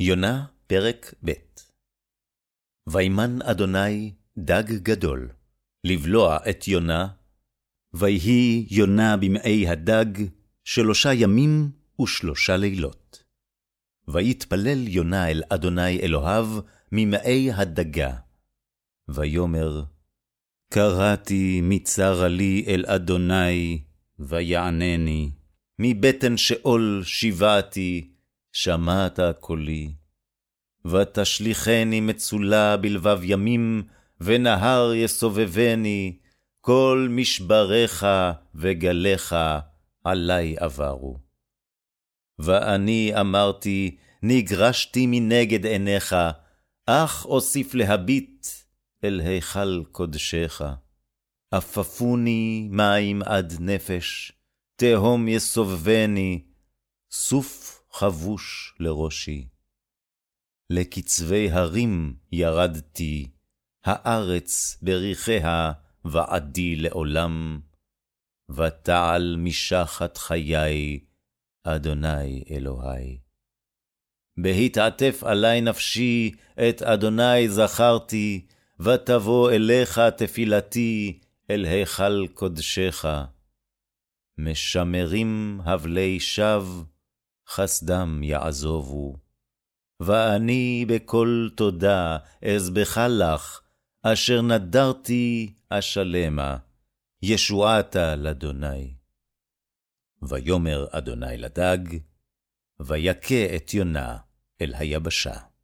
יונה פרק ב'. וימן אדוני דג גדול, לבלוע את יונה, ויהי יונה במאי הדג 3 ימים ו3 לילות. ויתפלל יונה אל אדוני אלוהיו ממאי הדגה, ויאמר, קראתי מצרה לי אל אדוני, ויענני, מבטן שאול שיבעתי, שמעת קולי. ותשליכני מצולה בלבב ימים, ונהר יסובבני, כל משבריך וגליך עלי עברו. ואני אמרתי, נגרשתי מנגד עיניך, אך אוסיף להביט אל היכל קודשך. אפפוני מים עד נפש, תהום יסובבני, סוף חבוש לראשי. לקצווי הרים ירדתי, הארץ בריחיה ועדי לעולם, ותעל משחת חיי, אדוני אלוהי. בהתעטף עלי נפשי, את אדוני זכרתי, ותבוא אליך תפילתי, אל היכל קודשך. משמרים הבלי שווא, חסדם יעזובו. ואני בכל תודה אזבחה לך, אשר נדרתי אשלמה, ישועתה לאדוני. ויאמר אדוני לדג, ויקה את יונה אל היבשה.